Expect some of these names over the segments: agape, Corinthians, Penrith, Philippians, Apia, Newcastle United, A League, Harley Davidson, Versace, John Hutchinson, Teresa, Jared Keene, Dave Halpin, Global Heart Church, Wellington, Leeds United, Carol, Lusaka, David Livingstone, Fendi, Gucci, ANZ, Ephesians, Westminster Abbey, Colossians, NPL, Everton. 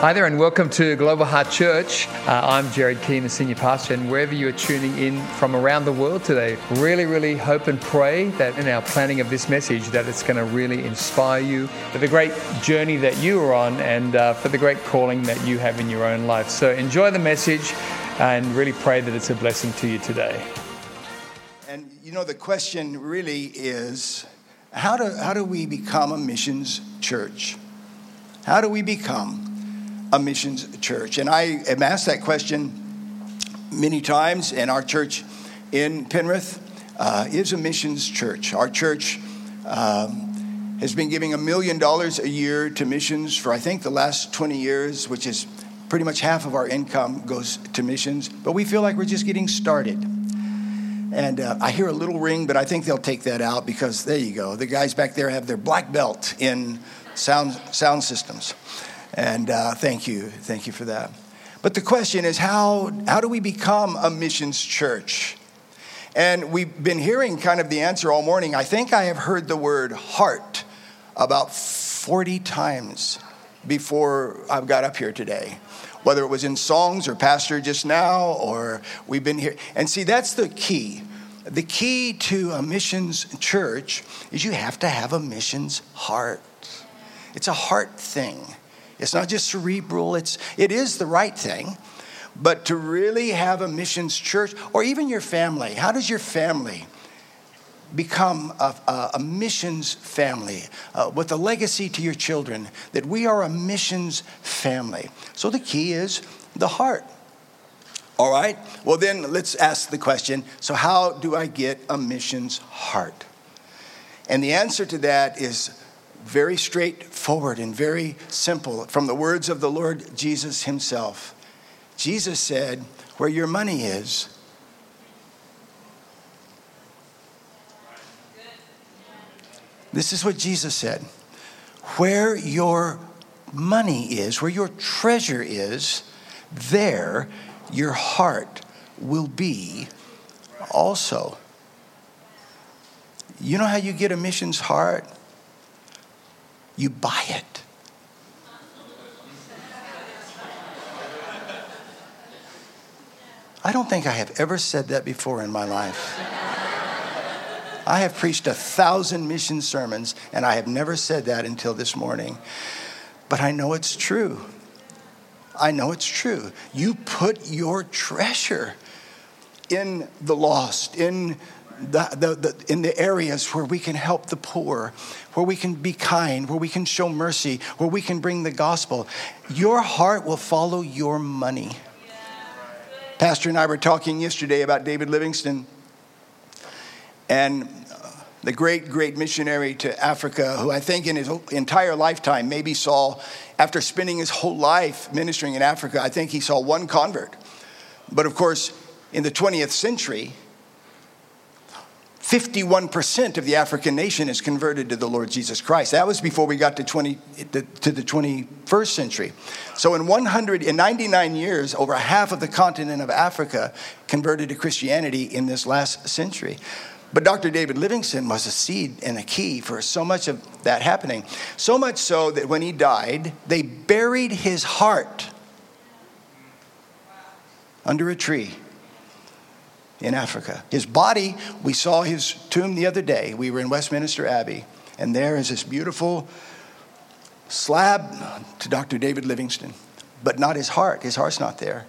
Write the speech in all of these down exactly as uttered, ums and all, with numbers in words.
Hi there and welcome to Global Heart Church. Uh, I'm Jared Keene, the Senior Pastor, and wherever you are tuning in from around the world today, really, really hope and pray that in our planning of this message that it's going to really inspire you for the great journey that you are on and uh, for the great calling that you have in your own life. So enjoy the message and really pray that it's a blessing to you today. And you know, the question really is, how do, how do we become a missions church? How do we become a missions church? And I am asked that question many times, and our church in Penrith uh, is a missions church. Our church um, has been giving a million dollars a year to missions for, I think, the last twenty years, which is pretty much half of our income goes to missions. But we feel like we're just getting started. And uh, I hear a little ring, but I think they'll take that out because, there you go, the guys back there have their black belt in sound sound systems. And uh, thank you. Thank you for that. But the question is, how how do we become a missions church? And we've been hearing kind of the answer all morning. I think I have heard the word heart about forty times before I've got up here today, whether it was in songs or pastor just now, or we've been here. And see, that's the key. The key to a missions church is you have to have a missions heart. It's a heart thing. It's not just cerebral. It's it is the right thing, but to really have a missions church, or even your family. How does your family become a, a, a missions family uh, with a legacy to your children that we are a missions family? So the key is the heart. All right. Well, then let's ask the question. So how do I get a missions heart? And the answer to that is very straightforward and very simple from the words of the Lord Jesus himself. Jesus said, where your money is. This is what Jesus said. Where your money is, where your treasure is, there your heart will be also. You know how you get a mission's heart? You buy it. I don't think I have ever said that before in my life. I have preached a thousand mission sermons, and I have never said that until this morning. But I know it's true. I know it's true. You put your treasure in the lost, in The, the, the, in the areas where we can help the poor, where we can be kind, where we can show mercy, where we can bring the gospel. Your heart will follow your money. Yeah. Pastor and I were talking yesterday about David Livingstone and the great, great missionary to Africa, who I think in his entire lifetime maybe saw, after spending his whole life ministering in Africa, I think he saw one convert. But of course, in the twentieth century, fifty-one percent of the African nation is converted to the Lord Jesus Christ. That was before we got to twenty to the twenty-first century. So in one hundred ninety-nine years, over half of the continent of Africa converted to Christianity in this last century. But Doctor David Livingstone was a seed and a key for so much of that happening. So much so that when he died, they buried his heart under a tree in Africa. His body, we saw his tomb the other day. We were in Westminster Abbey, and there is this beautiful slab to Doctor David Livingstone, but not his heart. His heart's not there.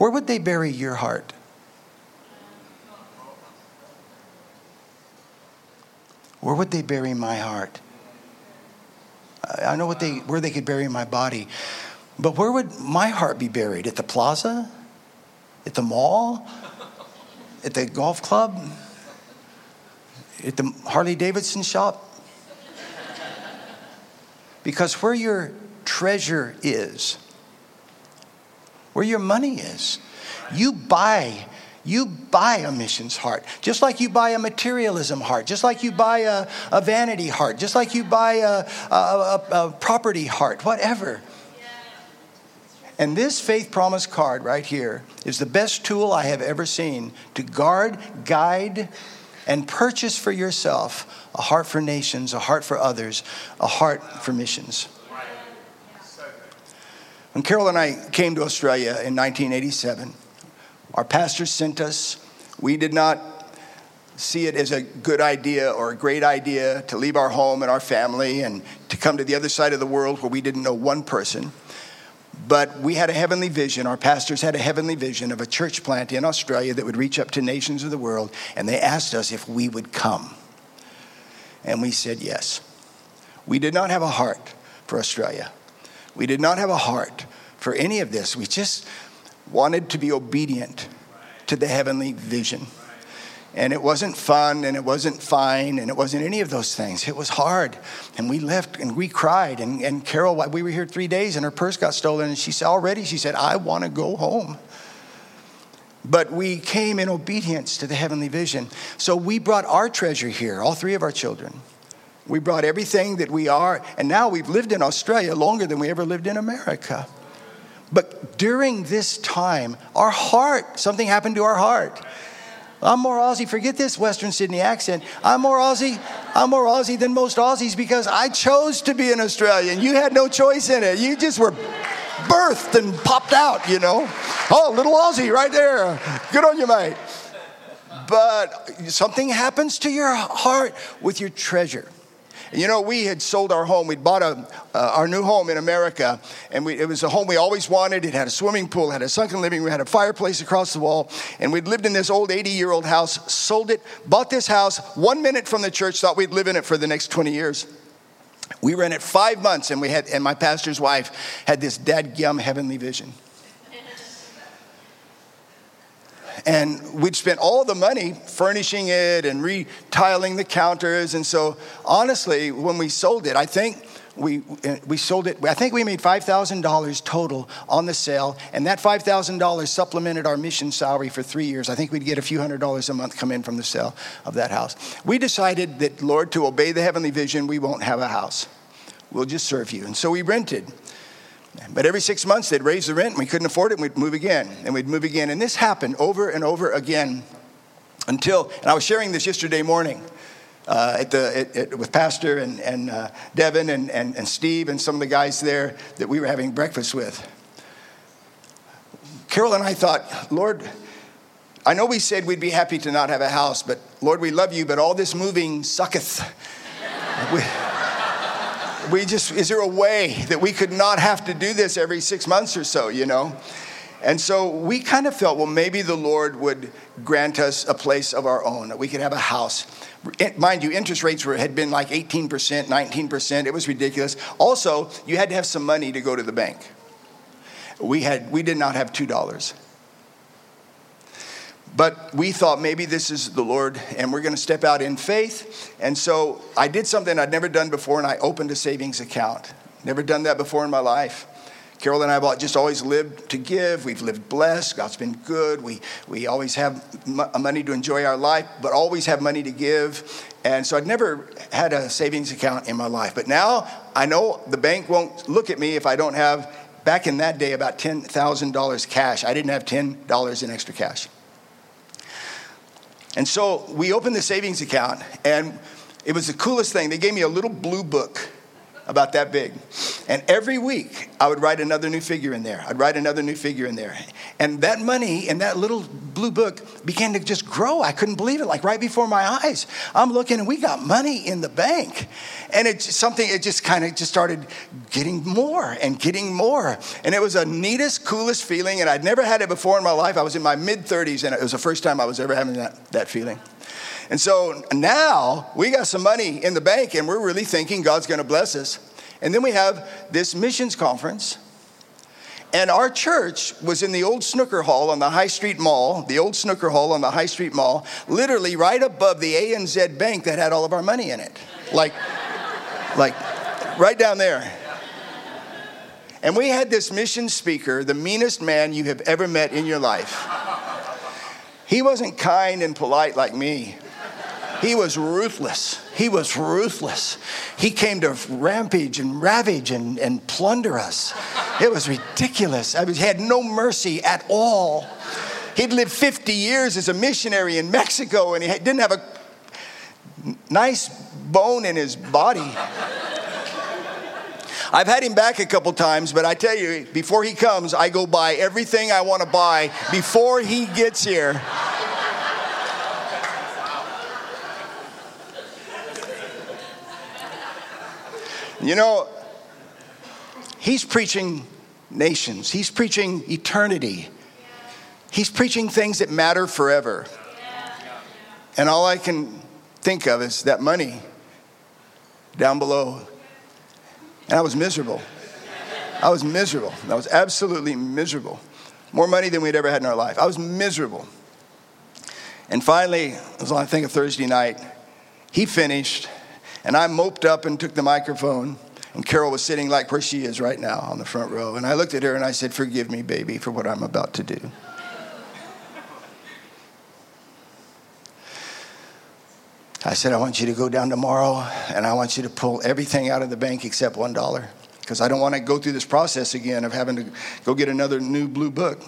Where would they bury your heart? Where would they bury my heart? I know what they where they could bury my body, but where would my heart be buried? At the plaza? At the mall? At the golf club? At the Harley Davidson shop? Because where your treasure is, where your money is, you buy, you buy a mission's heart. Just like you buy a materialism heart. Just like you buy a, a vanity heart. Just like you buy a, a, a, a property heart, whatever. And this faith promise card right here is the best tool I have ever seen to guard, guide, and purchase for yourself a heart for nations, a heart for others, a heart for missions. Wow. When Carol and I came to Australia in nineteen eighty-seven, our pastor sent us. We did not see it as a good idea or a great idea to leave our home and our family and to come to the other side of the world where we didn't know one person. But we had a heavenly vision. Our pastors had a heavenly vision of a church plant in Australia that would reach up to nations of the world. And they asked us if we would come. And we said yes. We did not have a heart for Australia. We did not have a heart for any of this. We just wanted to be obedient to the heavenly vision. And it wasn't fun, and it wasn't fine, and it wasn't any of those things. It was hard. And we left, and we cried. And, and Carol, we were here three days, and her purse got stolen. And she said, already, she said, I want to go home. But we came in obedience to the heavenly vision. So we brought our treasure here, all three of our children. We brought everything that we are. And now we've lived in Australia longer than we ever lived in America. But during this time, our heart, something happened to our heart. I'm more Aussie. Forget this Western Sydney accent. I'm more Aussie. I'm more Aussie than most Aussies because I chose to be an Australian. You had no choice in it. You just were birthed and popped out, you know. Oh, little Aussie right there. Good on you, mate. But something happens to your heart with your treasure. You know, we had sold our home. We'd bought a, uh, our new home in America, and we, it was a home we always wanted. It had a swimming pool, had a sunken living room, had a fireplace across the wall, and we'd lived in this old eighty-year-old house, sold it, bought this house, one minute from the church, thought we'd live in it for the next twenty years. We were in it five months, and we had, and my pastor's wife had this dadgum heavenly vision. And we'd spent all the money furnishing it and retiling the counters. And so, honestly, when we sold it, I think we we sold it. I think we made five thousand dollars total on the sale. And that five thousand dollars supplemented our mission salary for three years. I think we'd get a few hundred dollars a month come in from the sale of that house. We decided that, Lord, to obey the heavenly vision, we won't have a house. We'll just serve you. And so we rented. But every six months, they'd raise the rent, and we couldn't afford it, and we'd move again, and we'd move again. And this happened over and over again until, and I was sharing this yesterday morning uh, at the at, at, with Pastor and, and uh, Devin and, and, and Steve and some of the guys there that we were having breakfast with. Carol and I thought, Lord, I know we said we'd be happy to not have a house, but Lord, we love you, but all this moving sucketh. we, We just, is there a way that we could not have to do this every six months or so, you know? And so we kind of felt, well, maybe the Lord would grant us a place of our own, that we could have a house. Mind you, interest rates were, had been like eighteen percent, nineteen percent. It was ridiculous. Also, you had to have some money to go to the bank. We had, we did not have two dollars. But we thought maybe this is the Lord, and we're going to step out in faith. And so I did something I'd never done before, and I opened a savings account. Never done that before in my life. Carol and I have just always lived to give. We've lived blessed. God's been good. We we always have money to enjoy our life, but always have money to give. And so I'd never had a savings account in my life. But now I know the bank won't look at me if I don't have, back in that day, about ten thousand dollars cash. I didn't have ten dollars in extra cash. And so we opened the savings account, and it was the coolest thing. They gave me a little blue book about that big. And every week, I would write another new figure in there. I'd write another new figure in there. And that money in that little blue book began to just grow. I couldn't believe it, like right before my eyes. I'm looking, and we got money in the bank. And it's something, it just kind of just started getting more and getting more. And it was the neatest, coolest feeling, and I'd never had it before in my life. I was in my mid-thirties, and it was the first time I was ever having that, that feeling. And so now we got some money in the bank, and we're really thinking God's going to bless us. And then we have this missions conference. And our church was in the old snooker hall on the High Street Mall, the old snooker hall on the High Street Mall, literally right above the A N Z bank that had all of our money in it. Like, like right down there. And we had this mission speaker, the meanest man you have ever met in your life. He wasn't kind and polite like me. He was ruthless. He was ruthless. He came to rampage and ravage and, and plunder us. It was ridiculous. I mean, he had no mercy at all. He'd lived fifty years as a missionary in Mexico, and he didn't have a nice bone in his body. I've had him back a couple times, but I tell you, before he comes, I go buy everything I want to buy before he gets here. You know, he's preaching nations. He's preaching eternity. He's preaching things that matter forever. And all I can think of is that money down below. And I was miserable. I was miserable. I was absolutely miserable. More money than we'd ever had in our life. I was miserable. And finally, it was on, I think, a Thursday night. He finished, and I moped up and took the microphone. And Carol was sitting like where she is right now on the front row. And I looked at her and I said, "Forgive me, baby, for what I'm about to do." I said, "I want you to go down tomorrow and I want you to pull everything out of the bank except one dollar, because I don't want to go through this process again of having to go get another new blue book."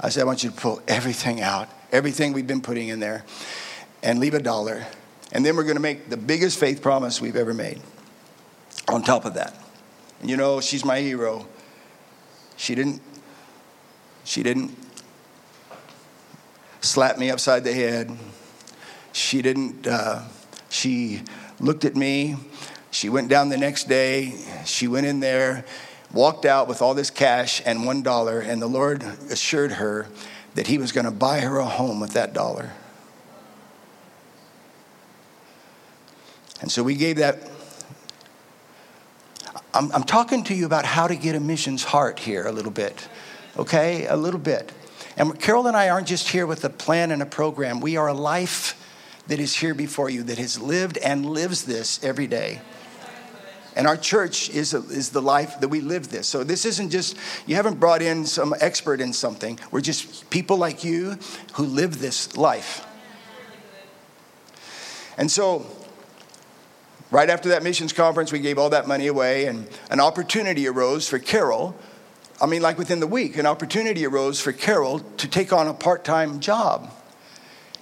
I said, "I want you to pull everything out, everything we've been putting in there, and leave a dollar. And then we're going to make the biggest faith promise we've ever made on top of that." And you know, she's my hero. She didn't, she didn't slap me upside the head. She didn't, uh, she looked at me. She went down the next day. She went in there, walked out with all this cash and one dollar. And the Lord assured her that he was going to buy her a home with that dollar. And so we gave that. I'm, I'm talking to you about how to get a missions heart here a little bit. Okay, a little bit. And Carol and I aren't just here with a plan and a program. We are a life that is here before you, that has lived and lives this every day. And our church is a, is the life that we live this. So this isn't just, you haven't brought in some expert in something. We're just people like you who live this life. And so right after that missions conference, we gave all that money away, and an opportunity arose for Carol. I mean, like within the week, an opportunity arose for Carol to take on a part-time job.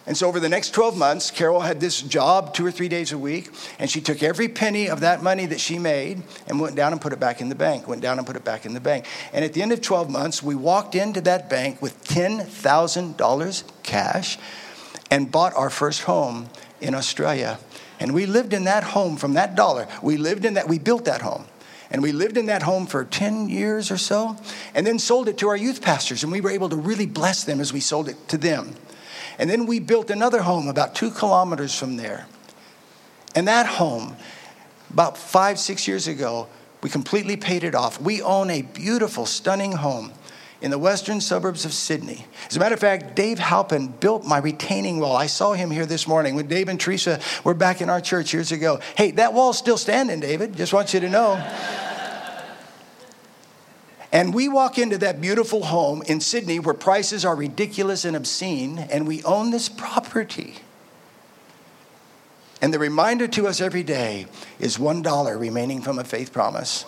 And so over the next twelve months, Carol had this job two or three days a week, and she took every penny of that money that she made and went down and put it back in the bank, went down and put it back in the bank. And at the end of twelve months, we walked into that bank with ten thousand dollars cash and bought our first home in Australia. And we lived in that home from that dollar. We lived in that, we built that home. And we lived in that home for ten years or so, and then sold it to our youth pastors. And we were able to really bless them as we sold it to them. And then we built another home about two kilometers from there. And that home, about five, six years ago, we completely paid it off. We own a beautiful, stunning home in the western suburbs of Sydney. As a matter of fact, Dave Halpin built my retaining wall. I saw him here this morning when Dave and Teresa were back in our church years ago. "Hey, that wall's still standing, David. Just want you to know." And we walk into that beautiful home in Sydney where prices are ridiculous and obscene, and we own this property. And the reminder to us every day is one dollar remaining from a faith promise.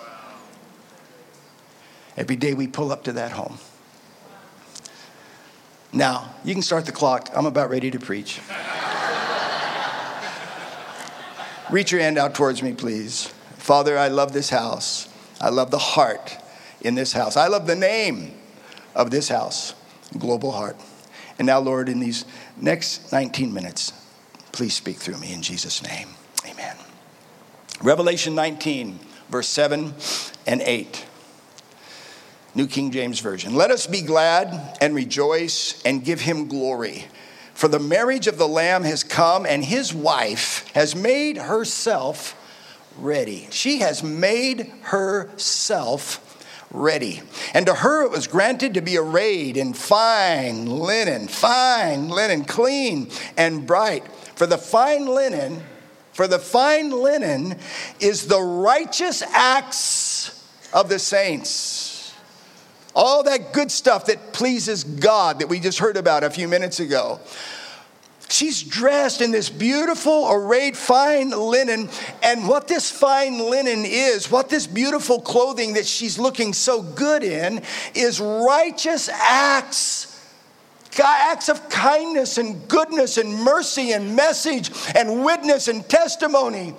Every day we pull up to that home. Now, you can start the clock. I'm about ready to preach. Reach your hand out towards me, please. Father, I love this house. I love the heart in this house. I love the name of this house, Global Heart. And now, Lord, in these next nineteen minutes, please speak through me in Jesus' name. Amen. Revelation nineteen, verse seven and eight. New King James Version. "Let us be glad and rejoice and give him glory. For the marriage of the Lamb has come, and his wife has made herself ready." She has made herself ready. "And to her it was granted to be arrayed in fine linen, fine linen, clean and bright. For the fine linen, for the fine linen is the righteous acts of the saints." All that good stuff that pleases God that we just heard about a few minutes ago. She's dressed in this beautiful, arrayed, fine linen. And what this fine linen is, what this beautiful clothing that she's looking so good in, is righteous acts. Acts of kindness and goodness and mercy and message and witness and testimony.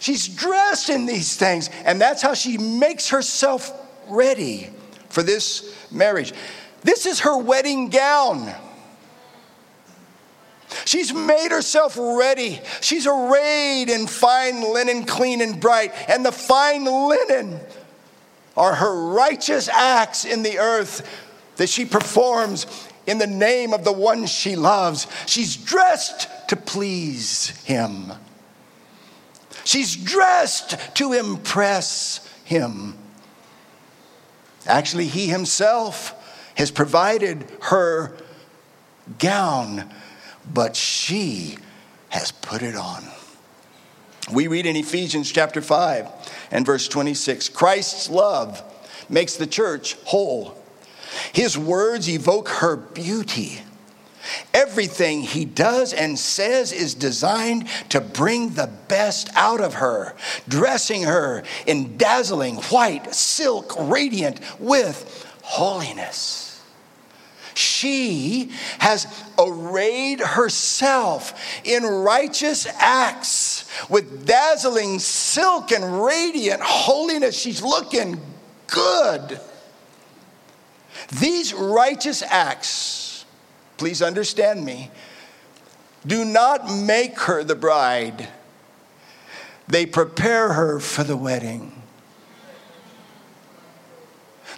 She's dressed in these things, and that's how she makes herself ready for this marriage. This is her wedding gown. She's made herself ready. She's arrayed in fine linen, clean and bright. And the fine linen are her righteous acts in the earth that she performs in the name of the one she loves. She's dressed to please him. She's dressed to impress him. Actually, he himself has provided her gown, but she has put it on. We read in Ephesians chapter five and verse twenty-six, Christ's love makes the church whole. His words evoke her beauty. Everything he does and says is designed to bring the best out of her, dressing her in dazzling white silk, radiant with holiness. She has arrayed herself in righteous acts with dazzling silk and radiant holiness. She's looking good. These righteous acts, please understand me, do not make her the bride. They prepare her for the wedding.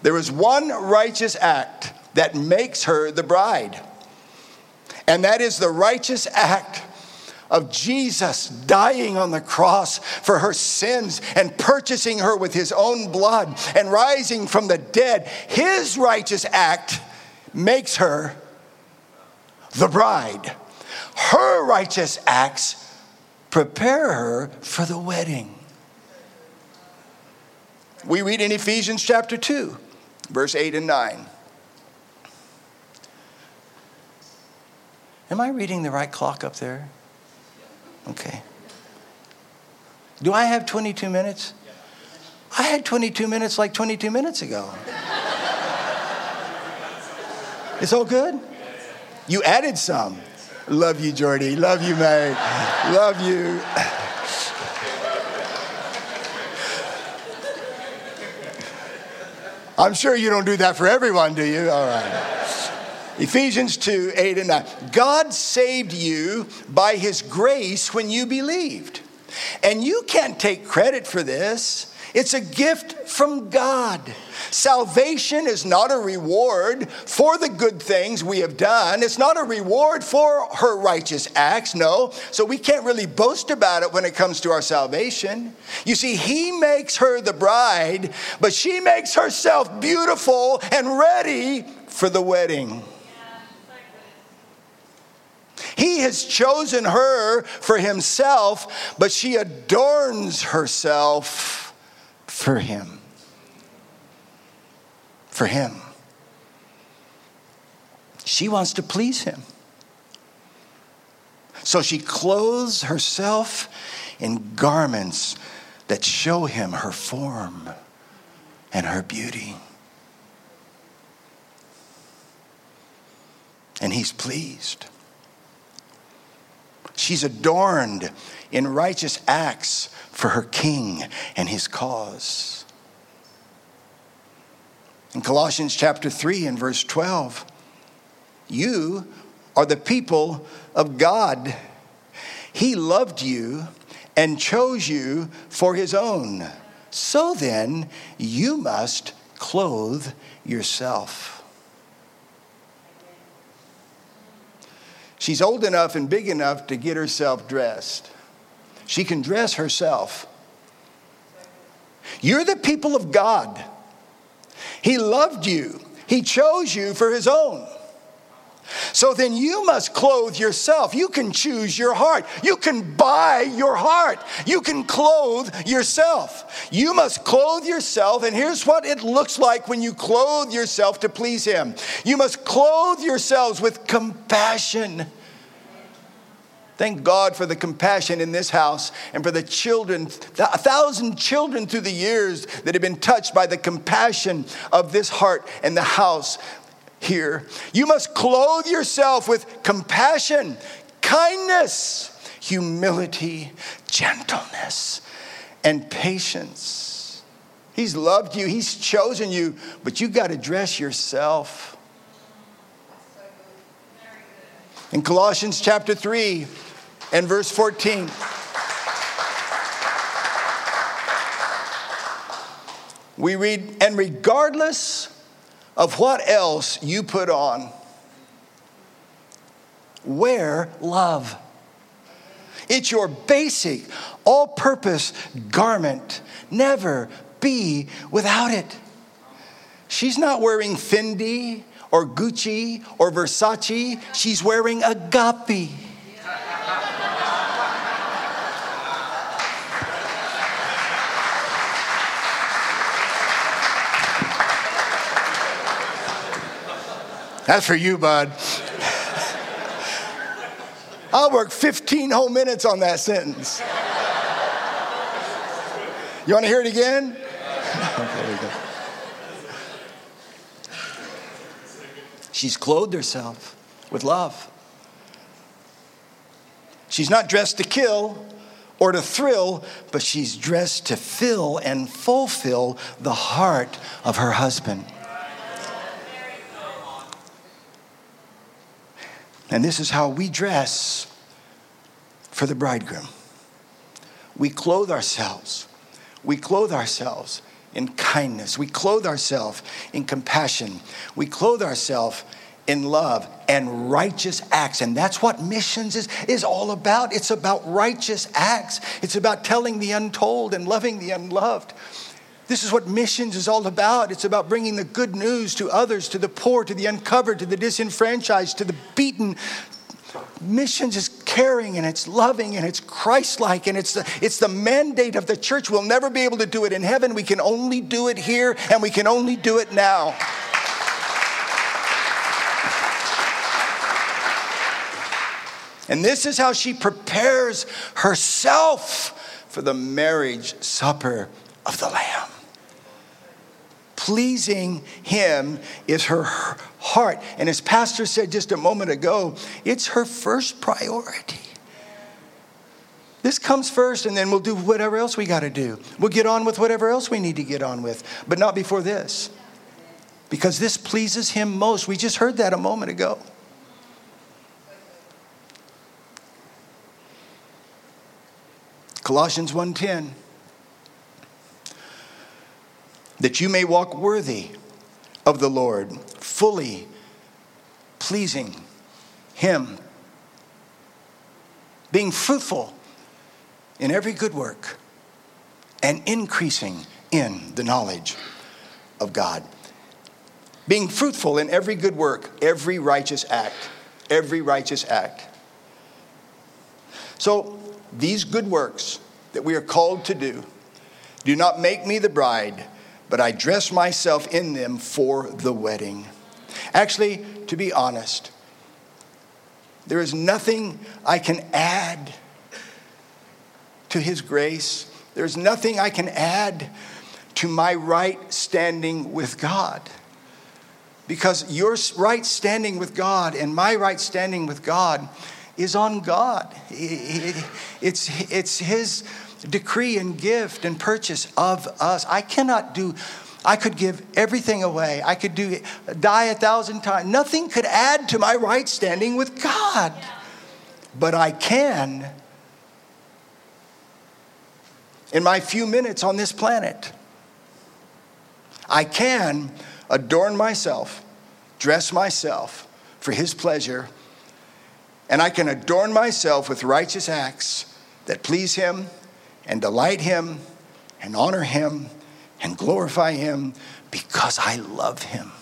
There is one righteous act that makes her the bride, and that is the righteous act of Jesus dying on the cross for her sins and purchasing her with his own blood and rising from the dead. His righteous act makes her the bride. Her righteous acts prepare her for the wedding. We read in Ephesians chapter two, verse eight and nine. Am I reading the right clock up there? Okay. Do I have twenty-two minutes? I had twenty-two minutes like twenty-two minutes ago. It's all good? You added some. Love you, Jordy. Love you, mate. Love you. I'm sure you don't do that for everyone, do you? All right. Ephesians two, eight and nine. God saved you by his grace when you believed. And you can't take credit for this. It's a gift from God. Salvation is not a reward for the good things we have done. It's not a reward for her righteous acts, no. So we can't really boast about it when it comes to our salvation. You see, he makes her the bride, but she makes herself beautiful and ready for the wedding. He has chosen her for himself, but she adorns herself for him. For him. She wants to please him. So she clothes herself in garments that show him her form and her beauty. And he's pleased. She's adorned in righteous acts for her king and his cause. In Colossians chapter three and verse twelve, you are the people of God. He loved you and chose you for his own. So then, you must clothe yourself. She's old enough and big enough to get herself dressed. She can dress herself. You're the people of God. He loved you. He chose you for his own. So then you must clothe yourself. You can choose your heart. You can buy your heart. You can clothe yourself. You must clothe yourself. And here's what it looks like when you clothe yourself to please him. You must clothe yourselves with compassion. Thank God for the compassion in this house and for the children, a thousand children through the years that have been touched by the compassion of this heart and the house here. You must clothe yourself with compassion, kindness, humility, gentleness, and patience. He's loved you. He's chosen you. But you got to dress yourself. In Colossians chapter three and verse fourteen. We read, and regardless of what else you put on, wear love. It's your basic, all-purpose garment. Never be without it. She's not wearing Fendi or Gucci or Versace. She's wearing agape. That's for you, bud. I'll work fifteen whole minutes on that sentence. You want to hear it again? Okay, there you go. She's clothed herself with love. She's not dressed to kill or to thrill, but she's dressed to fill and fulfill the heart of her husband. And this is how we dress for the bridegroom. We clothe ourselves. We clothe ourselves in kindness. We clothe ourselves in compassion. We clothe ourselves in love and righteous acts. And that's what missions is, is all about. It's about righteous acts. It's about telling the untold and loving the unloved. This is what missions is all about. It's about bringing the good news to others, to the poor, to the uncovered, to the disenfranchised, to the beaten. Missions is caring and it's loving and it's Christ-like and it's the, it's the mandate of the church. We'll never be able to do it in heaven. We can only do it here and we can only do it now. And this is how she prepares herself for the marriage supper of the Lamb. Pleasing him is her heart. And as Pastor said just a moment ago, it's her first priority. This comes first, and then we'll do whatever else we got to do. We'll get on with whatever else we need to get on with, but not before this. Because this pleases him most. We just heard that a moment ago. Colossians one ten. That you may walk worthy of the Lord, fully pleasing him, being fruitful in every good work and increasing in the knowledge of God. Being fruitful in every good work, every righteous act, every righteous act. So these good works that we are called to do do not make me the bride, but I dress myself in them for the wedding. Actually, to be honest, there is nothing I can add to his grace. There's nothing I can add to my right standing with God. Because your right standing with God and my right standing with God is on God. It's, it's his decree and gift and purchase of us. I cannot do, I could give everything away. I could do die a thousand times. Nothing could add to my right standing with God. Yeah. But I can, in my few minutes on this planet, I can adorn myself, dress myself for his pleasure, and I can adorn myself with righteous acts that please him, and delight him, and honor him, and glorify him, because I love him.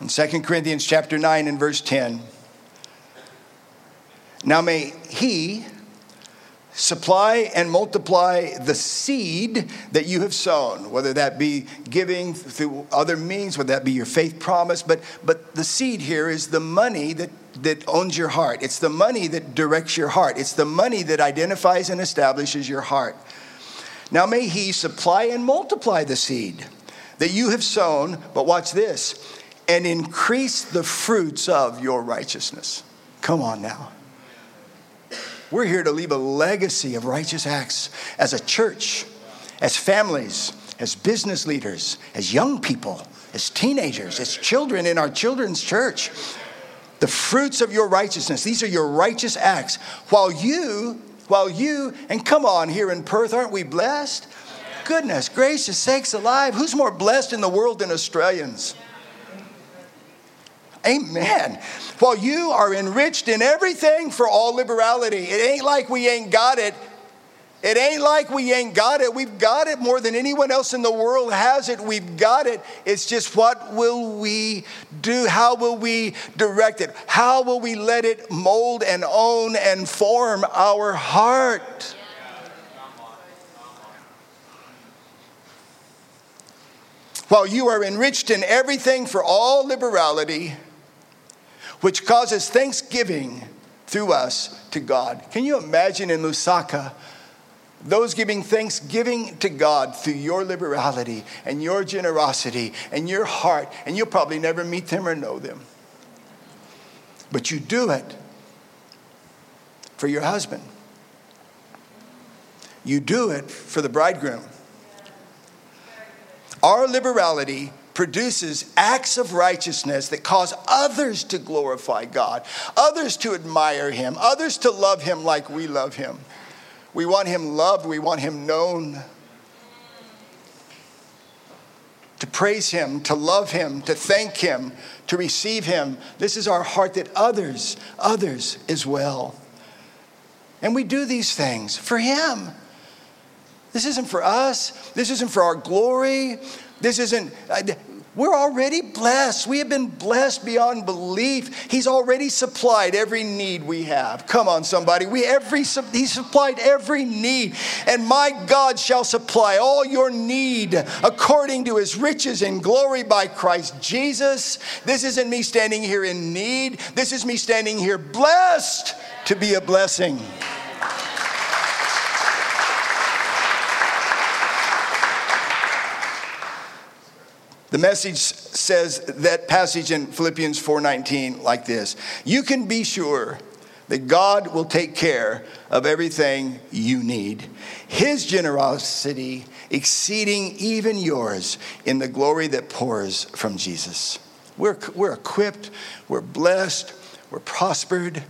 In Second Corinthians chapter nine and verse ten, now may he supply and multiply the seed that you have sown, whether that be giving through other means, whether that be your faith promise. But but the seed here is the money that, that owns your heart. It's the money that directs your heart. It's the money that identifies and establishes your heart. Now may he supply and multiply the seed that you have sown. But watch this. and increase the fruits of your righteousness. Come on now. We're here to leave a legacy of righteous acts as a church, as families, as business leaders, as young people, as teenagers, as children in our children's church. The fruits of your righteousness. These are your righteous acts. While you, while you, and come on, here in Perth, aren't we blessed? Goodness gracious sakes alive. Who's more blessed in the world than Australians? Amen. While you are enriched in everything for all liberality. It ain't like we ain't got it. It ain't like we ain't got it. We've got it more than anyone else in the world has it. We've got it. It's just what will we do? How will we direct it? How will we let it mold and own and form our heart? While you are enriched in everything for all liberality, which causes thanksgiving through us to God. Can you imagine in Lusaka, those giving thanksgiving to God through your liberality and your generosity and your heart, and you'll probably never meet them or know them. But you do it for your husband. You do it for the bridegroom. Our liberality produces acts of righteousness that cause others to glorify God, others to admire him, others to love him like we love him. We want him loved. We want him known. To praise him, to love him, to thank him, to receive him. This is our heart, that others, others as well. And we do these things for him. This isn't for us. This isn't for our glory. This isn't, we're already blessed. We have been blessed beyond belief. He's already supplied every need we have. Come on, somebody. We every He supplied every need. And my God shall supply all your need according to his riches and glory by Christ Jesus. This isn't me standing here in need. This is me standing here blessed to be a blessing. The message says that passage in Philippians four nineteen like this. You can be sure that God will take care of everything you need. His generosity exceeding even yours in the glory that pours from Jesus. We're, we're equipped. We're blessed. We're prospered.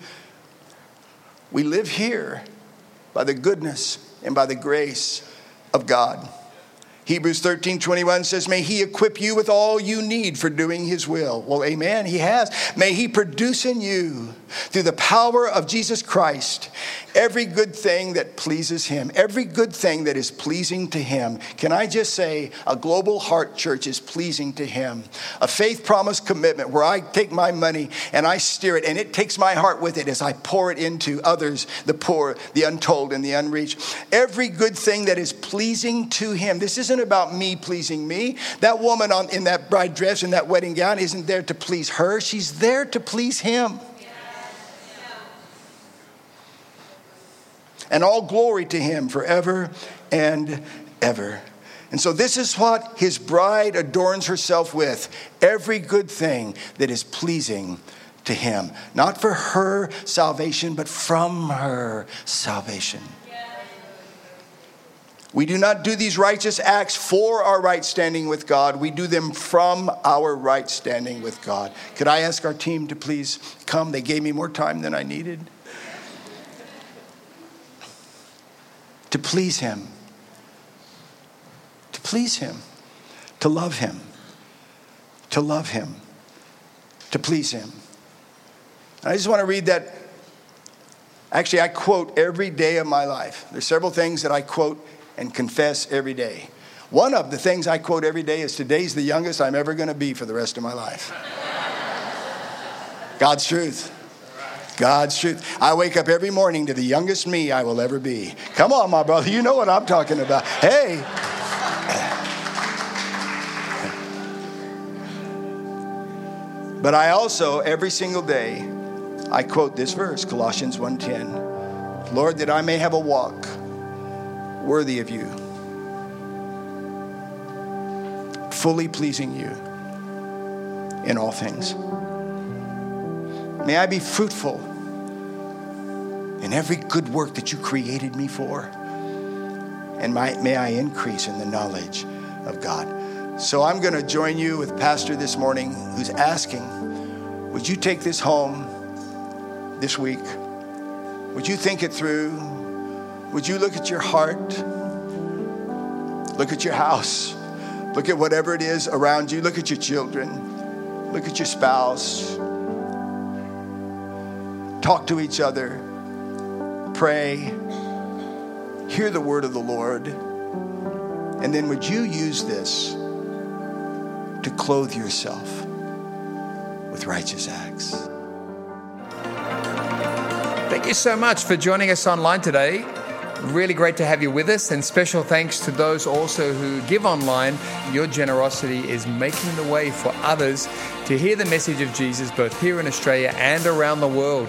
We live here by the goodness and by the grace of God. Hebrews thirteen twenty-one says, may he equip you with all you need for doing his will. Well, amen, he has. May he produce in you, through the power of Jesus Christ, every good thing that pleases him, every good thing that is pleasing to him. Can I just say, a Global Heart Church is pleasing to him. A faith promise commitment where I take my money and I steer it, and it takes my heart with it as I pour it into others, the poor, the untold, and the unreached. Every good thing that is pleasing to him. This isn't about me pleasing me. That woman on, in that bride dress and that wedding gown isn't there to please her. She's there to please him. And all glory to him forever and ever. And so this is what his bride adorns herself with. Every good thing that is pleasing to him. Not for her salvation, but from her salvation. We do not do these righteous acts for our right standing with God. We do them from our right standing with God. Could I ask our team to please come? They gave me more time than I needed. To please him. To please him. To love him. To love him. To please him. And I just want to read that. Actually, I quote every day of my life. There's several things that I quote and confess every day. One of the things I quote every day is, today's the youngest I'm ever going to be for the rest of my life. God's truth. God's truth. I wake up every morning to the youngest me I will ever be. Come on, my brother. You know what I'm talking about. Hey. But I also, every single day, I quote this verse, Colossians one ten. Lord, that I may have a walk worthy of you, fully pleasing you in all things. May I be fruitful in every good work that you created me for. And my, may I increase in the knowledge of God. So I'm going to join you with Pastor this morning who's asking, would you take this home this week? Would you think it through? Would you look at your heart? Look at your house. Look at whatever it is around you. Look at your children. Look at your spouse. Talk to each other. Pray. Hear the word of the Lord. And then would you use this to clothe yourself with righteous acts? Thank you so much for joining us online today. Really great to have you with us, and special thanks to those also who give online. Your generosity is making the way for others to hear the message of Jesus, both here in Australia and around the world.